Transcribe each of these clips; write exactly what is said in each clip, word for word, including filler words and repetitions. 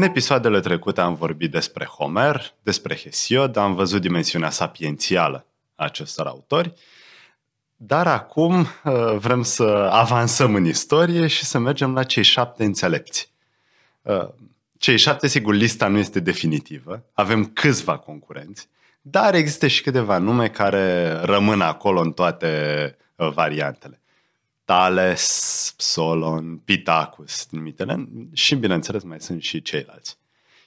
În episoadele trecute am vorbit despre Homer, despre Hesiod, am văzut dimensiunea sapiențială a acestor autori, dar acum vrem să avansăm în istorie și să mergem la cei șapte înțelepți. Cei șapte, sigur, lista nu este definitivă, avem câțiva concurenți, dar există și câteva nume care rămân acolo în toate variantele. Tales, Solon, Pitacus, numitele, și bineînțeles mai sunt și ceilalți.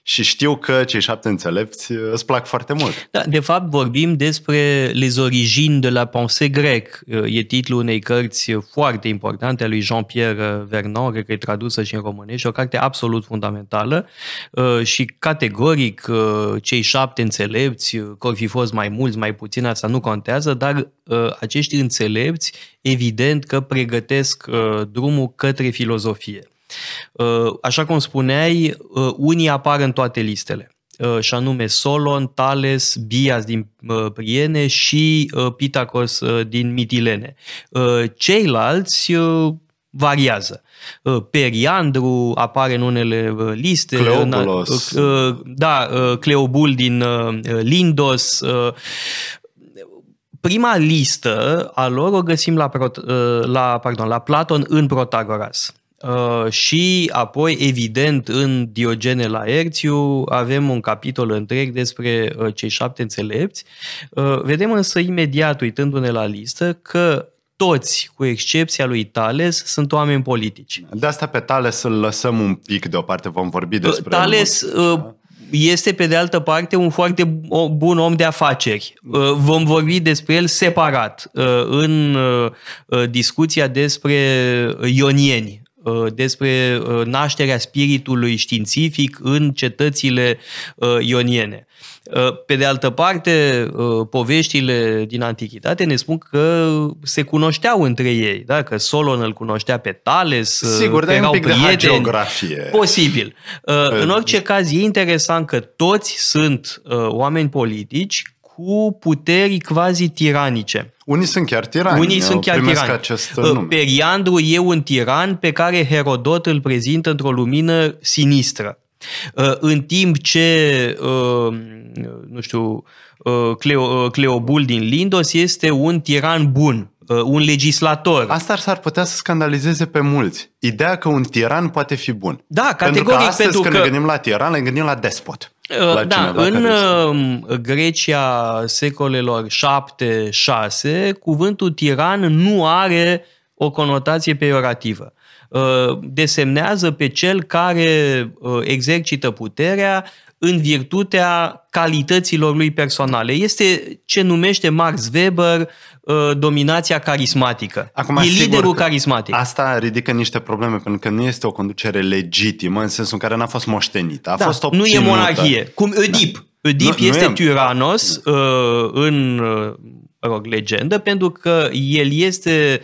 Și știu că cei șapte înțelepți îți plac foarte mult. Da, de fapt vorbim despre Les Origines de la Pensée Grec. E titlul unei cărți foarte importante a lui Jean-Pierre Vernant, cred că e tradusă și în românești, o carte absolut fundamentală și categoric cei șapte înțelepți, că or fi fost mai mulți, mai puțini, asta nu contează, dar acești înțelepți evident că pregătesc drumul către filozofie. Așa cum spuneai, unii apar în toate listele, și anume Solon, Tales, Bias din Priene și Pitacus din Mitilene. Ceilalți variază. Periandru apare în unele liste. Cleobulos. Da, Cleobul din Lindos. Prima listă a lor o găsim la, la, pardon, la Platon în Protagoras. Uh, și apoi, evident, în Diogene Laerțiu avem un capitol întreg despre uh, cei șapte înțelepți. Uh, vedem însă imediat, uitându-ne la listă, că toți, cu excepția lui Tales, sunt oameni politici. De asta pe Tales îl lăsăm un pic deoparte, vom vorbi despre... Uh, Tales... Uh, Este, pe de altă parte, un foarte bun om de afaceri. Vom vorbi despre el separat în discuția despre ionieni, despre nașterea spiritului științific în cetățile ioniene. Pe de altă parte, poveștile din antichitate ne spun că se cunoșteau între ei, da? Că Solon îl cunoștea pe Tales, sigur, că erau prieteni. Posibil. În orice caz, e interesant că toți sunt oameni politici cu puteri quasi tiranice. Unii sunt chiar tirani. Unii sunt chiar tirani. Acest nume. Periandru e un tiran pe care Herodot îl prezintă într-o lumină sinistră. În timp ce, nu știu, Cleo, Cleobul din Lindos este un tiran bun, un legislator. Asta s-ar putea să scandalizeze pe mulți. Ideea că un tiran poate fi bun. Da, categoric. Pentru că astăzi pentru când că... ne gândim la tiran, ne gândim la despot. La da, în Grecia secolelor șapte șase, cuvântul tiran nu are o conotație peiorativă. Desemnează pe cel care exercită puterea în virtutea calităților lui personale. Este ce numește Max Weber dominația carismatică. Acum, e liderul carismatic. Asta ridică niște probleme, pentru că nu este o conducere legitimă, în sensul în care n-a fost moștenită. A da, fost obținută. Nu e monarhie. Cum Oedip. Da. Oedip nu, este nu e... tiranos da. în... rog, legendă, pentru că el este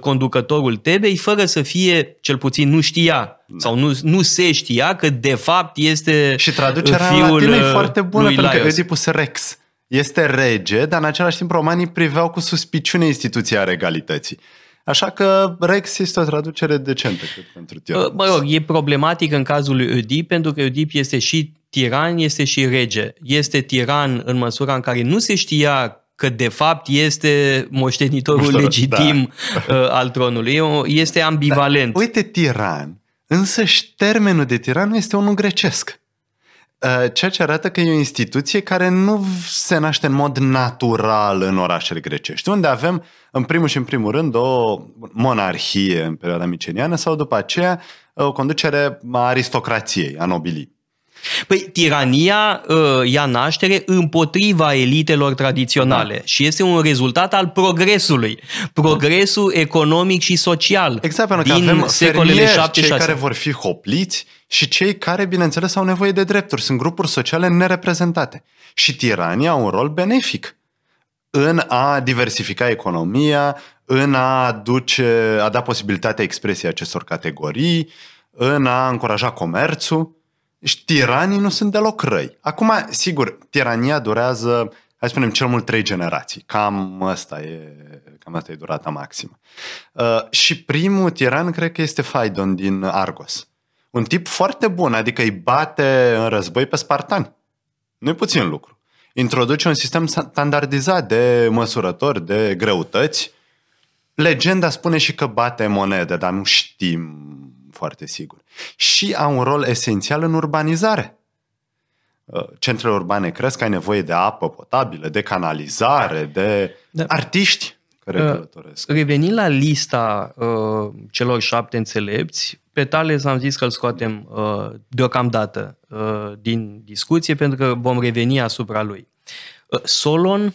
conducătorul Tebei fără să fie, cel puțin nu știa sau nu, nu se știa că de fapt este și traducerea fiul latină e foarte bună, pentru Laios. Că Oedipus Rex este rege, dar în același timp romanii priveau cu suspiciune instituția regalității. Așa că Rex este o traducere decentă, cred, pentru tiranus. Mă rog, e problematic în cazul lui Oedip, pentru că Oedip este și tiran, este și rege. Este tiran în măsura în care nu se știa că de fapt este moștenitorul Moștor, legitim da. al tronului. Este ambivalent. Da. Uite, tiran. Însăși termenul de tiran este unul grecesc. Ceea ce arată că e o instituție care nu se naște în mod natural în orașele grecești, unde avem în primul și în primul rând o monarhie în perioada miceniană sau după aceea o conducere a aristocrației, a nobilii. Păi, tirania uh, ia naștere împotriva elitelor tradiționale da. și este un rezultat al progresului, progresul economic și social. Exact, pentru că avem fermieri, cei care vor fi hopliți și cei care, bineînțeles, au nevoie de drepturi. Sunt grupuri sociale nereprezentate și tirania au un rol benefic în a diversifica economia, în a, aduce, a da posibilitatea expresiei acestor categorii, în a încuraja comerțul. Și tiranii nu sunt deloc răi. Acum, sigur, tirania durează, hai să spunem, cel mult trei generații. Cam asta e, cam asta e durata maximă. Uh, și primul tiran, cred că este Faidon din Argos. Un tip foarte bun, adică îi bate în război pe spartani. Nu-i puțin lucru. Introduce un sistem standardizat de măsurători, de greutăți. Legenda spune și că bate monede, dar nu știm foarte sigur. Și au un rol esențial în urbanizare. Centrele urbane cresc, ai nevoie de apă potabilă, de canalizare, de da. artiști care călătoresc. Revenind la lista uh, celor șapte înțelepți, pe Tales am zis că îl scoatem uh, deocamdată uh, din discuție, pentru că vom reveni asupra lui. Uh, Solon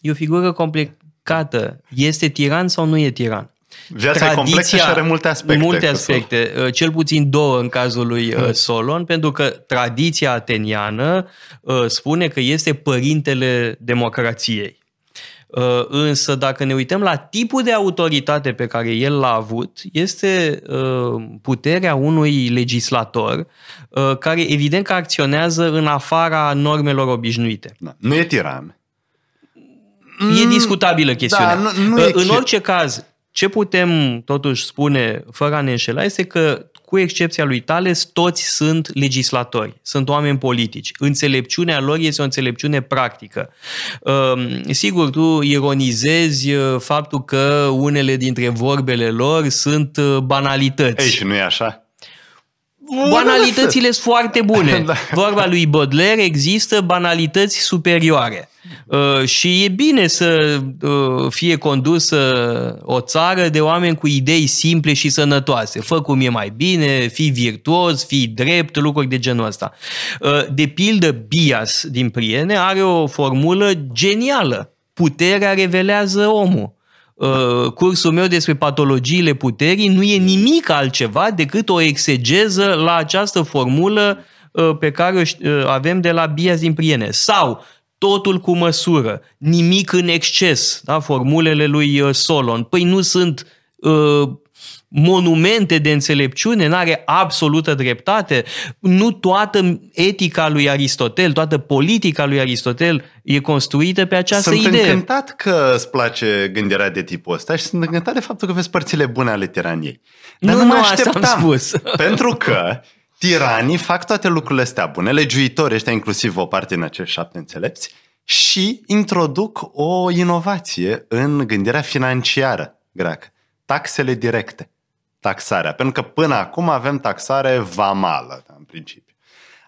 e o figură complicată. Este tiran sau nu e tiran? Viața Tradiția, e complexă și are multe aspecte. Multe aspecte, să... cel puțin două în cazul lui hmm. Solon, pentru că tradiția ateniană spune că este părintele democrației. Însă dacă ne uităm la tipul de autoritate pe care el l-a avut, este puterea unui legislator care evident că acționează în afara normelor obișnuite. Da. Nu e tiran. E discutabilă chestiunea. Da, nu, nu e în orice caz... Ce putem totuși spune, fără a ne înșela, este că, cu excepția lui Tales, toți sunt legislatori, sunt oameni politici. Înțelepciunea lor este o înțelepciune practică. Sigur, tu ironizezi faptul că unele dintre vorbele lor sunt banalități. Ei, și nu e așa? Banalitățile sunt foarte bune. Vorba lui Baudelaire, există banalități superioare. Uh, și e bine să uh, fie condusă o țară de oameni cu idei simple și sănătoase. Fă cum e mai bine, fii virtuos, fii drept, lucruri de genul ăsta. Uh, de pildă, Bias din Priene are o formulă genială. Puterea revelează omul. Uh, cursul meu despre patologiile puterii nu e nimic altceva decât o exegeză la această formulă uh, pe care uh, avem de la Bias din Priene. Sau totul cu măsură, nimic în exces, da? Formulele lui Solon. Păi nu sunt uh, monumente de înțelepciune, n-are absolută dreptate. Nu toată etica lui Aristotel, toată politica lui Aristotel e construită pe această sunt idee. Sunt încântat că îți place gândirea de tipul ăsta și sunt încântat de faptul că vezi părțile bune ale tiraniei. Dar nu, nu mă așteptam, asta am spus. Pentru că tiranii fac toate lucrurile astea bune, legiuitori ăștia, inclusiv o parte din acești șapte înțelepți, și introduc o inovație în gândirea financiară greacă. Taxele directe, taxarea. Pentru că până acum avem taxare vamală, în principiu.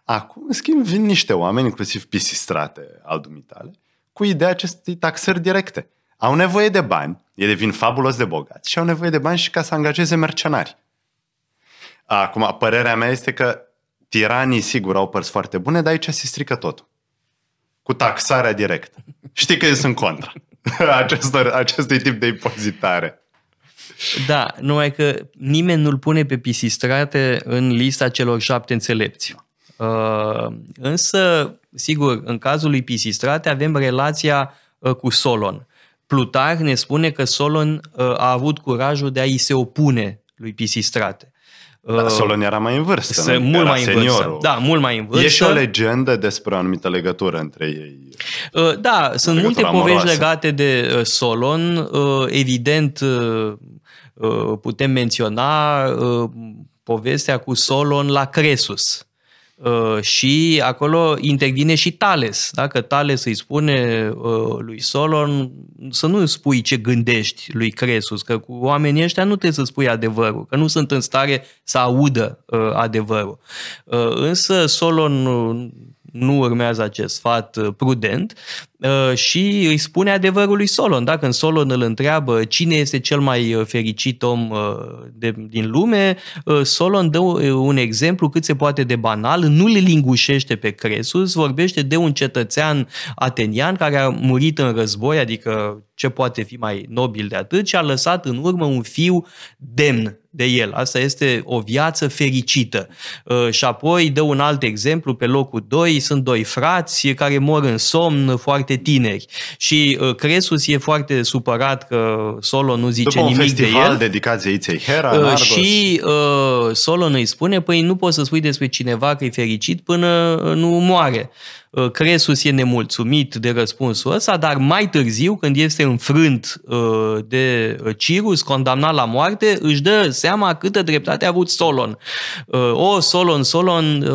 Acum, în schimb, vin niște oameni, inclusiv Pisistrate al dumitale, cu ideea acestei taxări directe. Au nevoie de bani, ei devin fabulos de bogați și au nevoie de bani și ca să angajeze mercenari. Acum, părerea mea este că tiranii, sigur, au părți foarte bune, dar aici se strică totul. Cu taxarea directă. Știi că eu sunt contra acestor, acestui tip de impozitare. Da, numai că nimeni nu-l pune pe Pisistrate în lista celor șapte înțelepți. Însă, sigur, în cazul lui Pisistrate avem relația cu Solon. Plutarh ne spune că Solon a avut curajul de a-i se opune lui Pisistrate. Da, Solon era mai în vârstă, nu? Mult era mai seniorul. Da, mult mai în vârstă. E și o legendă despre o anumită legătură între ei. Da, sunt multe amoroase. Povești legate de Solon. Evident, putem menționa povestea cu Solon la Cresus. Și acolo intervine și Tales. Dacă Tales îi spune lui Solon să nu spui ce gândești lui Cresus, că cu oamenii ăștia nu trebuie să spui adevărul, că nu sunt în stare să audă adevărul. Însă Solon nu urmează acest sfat prudent și îi spune adevărul lui Solon. Dacă în Solon îl întreabă cine este cel mai fericit om de, din lume, Solon dă un exemplu cât se poate de banal, nu le lingușește pe Cresus, vorbește de un cetățean atenian care a murit în război, adică ce poate fi mai nobil de atât, și a lăsat în urmă un fiu demn de el. Asta este o viață fericită. Și apoi dă un alt exemplu pe locul doi, sunt doi frați care mor în somn foarte tineri. Și Cresus e foarte supărat că Solon nu zice nimic de el. După un festival dedicat zeiței Hera în Argos. Și Solon îi spune, păi nu poți să spui despre cineva că e fericit până nu moare. Cresus e nemulțumit de răspunsul ăsta, dar mai târziu, când este înfrânt de Cirus, condamnat la moarte, își dă seama câtă dreptate a avut Solon. O, Solon, Solon,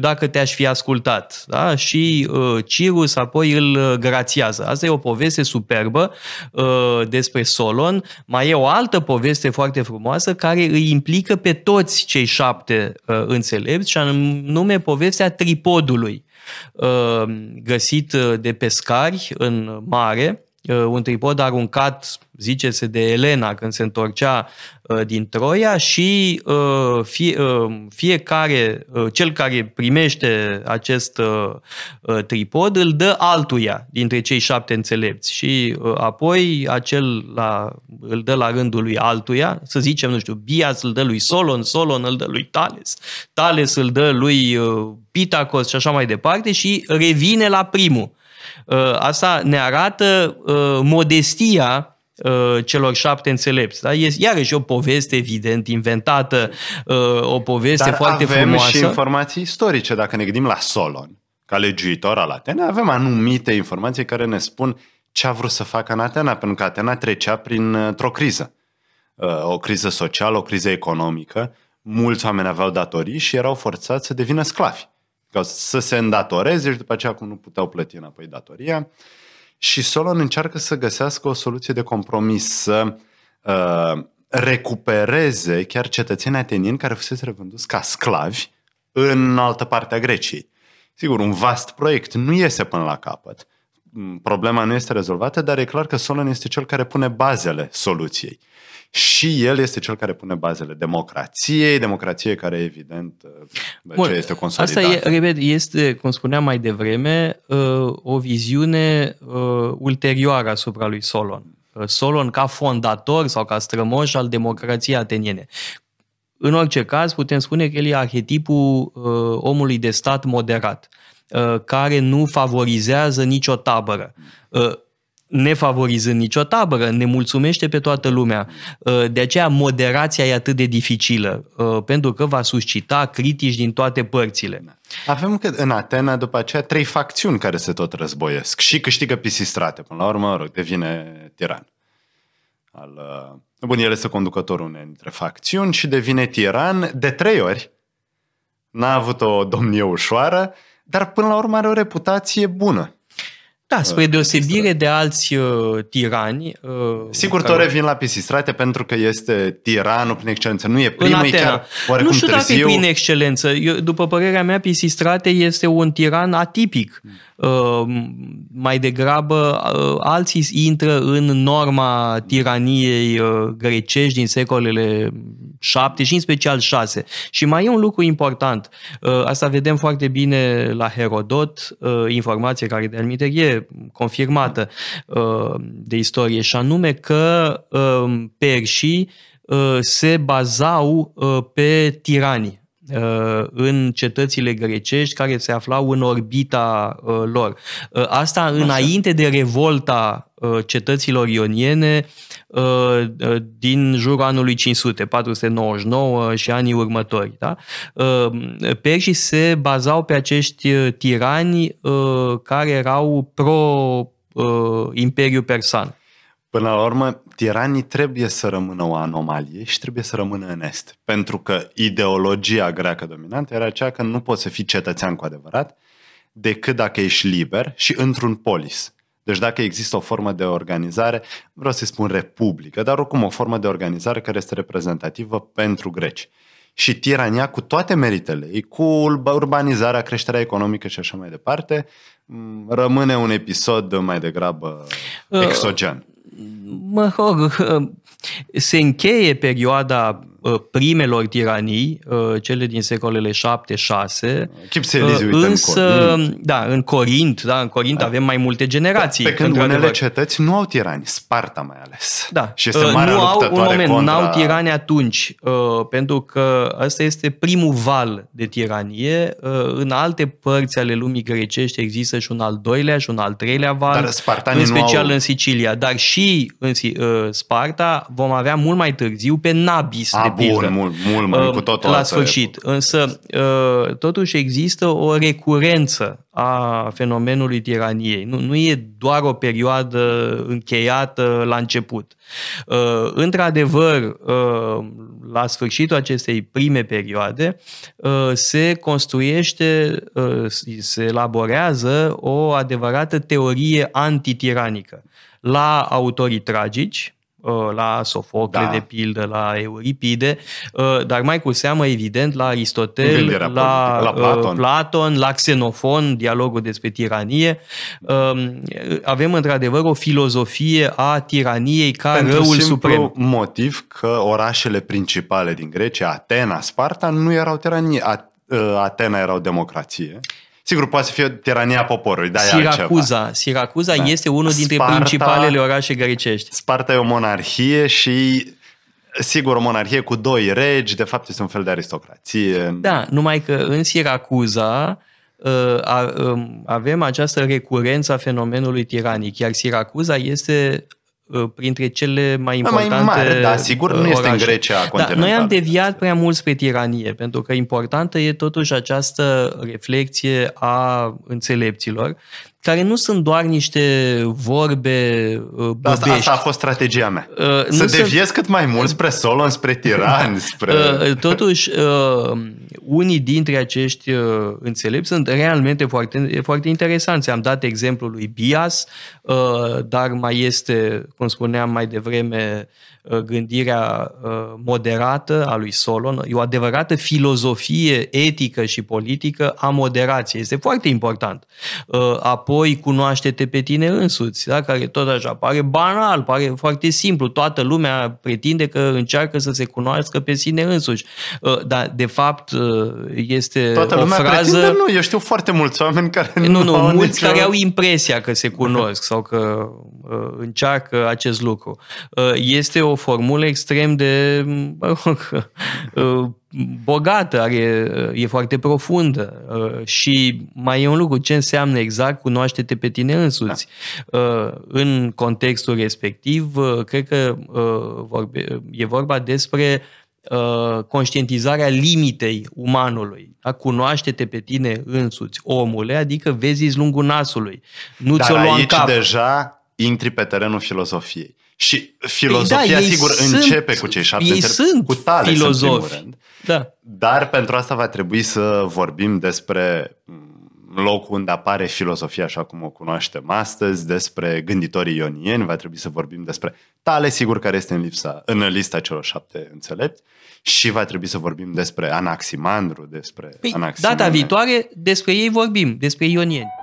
dacă te-aș fi ascultat. Da? Și uh, Cirus apoi îl grațiază. Asta e o poveste superbă uh, despre Solon. Mai e o altă poveste foarte frumoasă care îi implică pe toți cei șapte uh, înțelepți, și anume povestea tripodului, uh, găsit de pescari în mare, uh, un tripod aruncat, zice-se, de Elena când se întorcea din Troia, și fie, fiecare, cel care primește acest tripod îl dă altuia dintre cei șapte înțelepți și apoi acel la, îl dă la rândul lui altuia, să zicem, nu știu, Bias îl dă lui Solon, Solon îl dă lui Tales, Tales îl dă lui Pitacus și așa mai departe și revine la primul. Asta ne arată modestia celor șapte înțelepți. Da? E iarăși o poveste evident inventată, o poveste dar foarte avem frumoasă. Avem și informații istorice, dacă ne gândim la Solon, ca legiuitor al Atenei, avem anumite informații care ne spun ce a vrut să facă în Atena, pentru că Atena trecea printr-o criză. O criză socială, o criză economică, mulți oameni aveau datorii și erau forțați să devină sclavi, ca să se îndatoreze și după aceea cum nu puteau plăti înapoi datoria. Și Solon încearcă să găsească o soluție de compromis, să uh, recupereze chiar cetățenii atenieni care fusese revânduți ca sclavi în altă parte a Greciei. Sigur, un vast proiect, nu iese până la capăt. Problema nu este rezolvată, dar e clar că Solon este cel care pune bazele soluției. Și el este cel care pune bazele democrației, democrație care evident bun, este consolidată. Asta, e, repet, este, cum spuneam mai devreme, o viziune ulterioară asupra lui Solon. Solon ca fondator sau ca strămoș al democrației ateniene. În orice caz, putem spune că el e arhetipul omului de stat moderat, care nu favorizează nicio tabără. Ne favorizând nicio tabără, ne mulțumește pe toată lumea. De aceea moderația e atât de dificilă, pentru că va suscita critici din toate părțile. Avem că în Atena după aceea trei facțiuni care se tot războiesc și câștigă Pisistrate. Până la urmă, mă rog, devine tiran. Al, bun, el este conducătorul unei dintre facțiuni și devine tiran de trei ori. N-a avut o domnie ușoară, dar până la urmă are o reputație bună. Da, spre deosebire de alți uh, tirani. Uh, Sigur, care... tot revin la Pisistrate pentru că este tiranul prin excelență. Nu e primul, e chiar oarecum nu știu dacă târziu. E prin excelență. Eu, după părerea mea, Pisistrate este un tiran atipic. Mm. Uh, mai degrabă, uh, alții intră în norma tiraniei uh, grecești din secolele șapte și în special șase. Și mai e un lucru important. Uh, asta vedem foarte bine la Herodot, uh, informație care de anumite e confirmată de istorie, și anume că perșii se bazau pe tirani în cetățile grecești care se aflau în orbita lor. Asta înainte de revolta cetăților ioniene din jurul anului cinci sute, patru sute nouăzeci și nouă și anii următori. Da? Perșii se bazau pe acești tirani care erau pro-imperiu persan. Până la urmă, tiranii trebuie să rămână o anomalie și trebuie să rămână în Est, pentru că ideologia greacă dominantă era aceea că nu poți să fii cetățean cu adevărat decât dacă ești liber și într-un polis. Deci dacă există o formă de organizare, vreau să-i spun republică, dar oricum o formă de organizare care este reprezentativă pentru greci. Și tirania, cu toate meritele ei, cu urbanizarea, creșterea economică și așa mai departe, rămâne un episod mai degrabă exogen. Mă rog, se încheie perioada primelor tiranii, cele din secolele șapte șase, însă da, în Corint, da, în Corint da. Avem mai multe generații. Pe, pe când unele cetăți nu au tirani, Sparta mai ales. Da. Și este marea luptătoare contra... Nu au tirani atunci, pentru că ăsta este primul val de tiranie. În alte părți ale lumii grecești există și un al doilea și un al treilea val, dar în special au... în Sicilia, dar și în Sparta vom avea mult mai târziu pe Nabis. A, pildă. Mult, mult mai, cu totul la sfârșit. E... Însă, totuși există o recurență a fenomenului tiraniei. Nu, nu e doar o perioadă încheiată la început. Într-adevăr, la sfârșitul acestei prime perioade, se construiește, se elaborează o adevărată teorie antitiranică. La autorii tragici, la Sofocle, da, de pildă, la Euripide, dar mai cu seamă, evident, la Aristotel, la, la, la Platon. Platon, la Xenofon, dialogul despre tiranie. Avem, într-adevăr, o filozofie a tiraniei ca pentru răul suprem. Pentru simplu motiv că orașele principale din Grecia, Atena, Sparta, nu erau tiranie. Atena era o democrație. Sigur, poate să fie tirania poporului, dar Siracuza. Siracuza da. este unul dintre Sparta, principalele orașe grecești. Sparta e o monarhie și, sigur, o monarhie cu doi regi, de fapt este un fel de aristocrație. Da, numai că în Siracuza avem această recurență a fenomenului tiranic, iar Siracuza este... printre cele mai importante da, mai mare, da, sigur nu orașe. Este în Grecia continentală. Noi am deviat prea mult spre tiranie, pentru că importantă e totuși această reflecție a înțelepților, care nu sunt doar niște vorbe bubești. Asta, asta a fost strategia mea. Uh, să deviez se... cât mai mult spre Solon, spre tirani. Spre... Uh, totuși, uh, unii dintre acești uh, înțelepți sunt realmente foarte, foarte interesanți. Am dat exemplul lui Bias, uh, dar mai este, cum spuneam mai devreme, uh, gândirea uh, moderată a lui Solon. E o adevărată filozofie etică și politică a moderației. Este foarte important. Uh, apoi Apoi cunoaște-te pe tine însuți, da? Care tot așa pare banal, pare foarte simplu. Toată lumea pretinde că încearcă să se cunoască pe sine însuși. Dar, de fapt, este Toată o frază... Toată lumea pretinde, nu, eu știu foarte mulți oameni care nu Nu, nu, mulți nicio... care au impresia că se cunosc sau că încearcă acest lucru. Este o formulă extrem de... bogată, are, e foarte profundă și mai e un lucru, ce înseamnă exact cunoaște-te pe tine însuți. Da. În contextul respectiv, cred că vorbe, e vorba despre conștientizarea limitei umanului. Da? Cunoaște-te pe tine însuți, omule, adică vezi-ți lungul nasului. Nu Dar ți-o lua în cap. Deja intri pe terenul filozofiei. Și filozofia, da, sigur, sunt, începe cu cei șapte înțelepți, cu tale, în primul rând. Da. Dar pentru asta va trebui să vorbim despre locul unde apare filozofia așa cum o cunoaștem astăzi, despre gânditorii ionieni, va trebui să vorbim despre Tale, sigur, care este în, lipsa, în lista celor șapte înțelepți, și va trebui să vorbim despre Anaximandru, despre păi, Anaximene. Data viitoare despre ei vorbim, despre ionieni.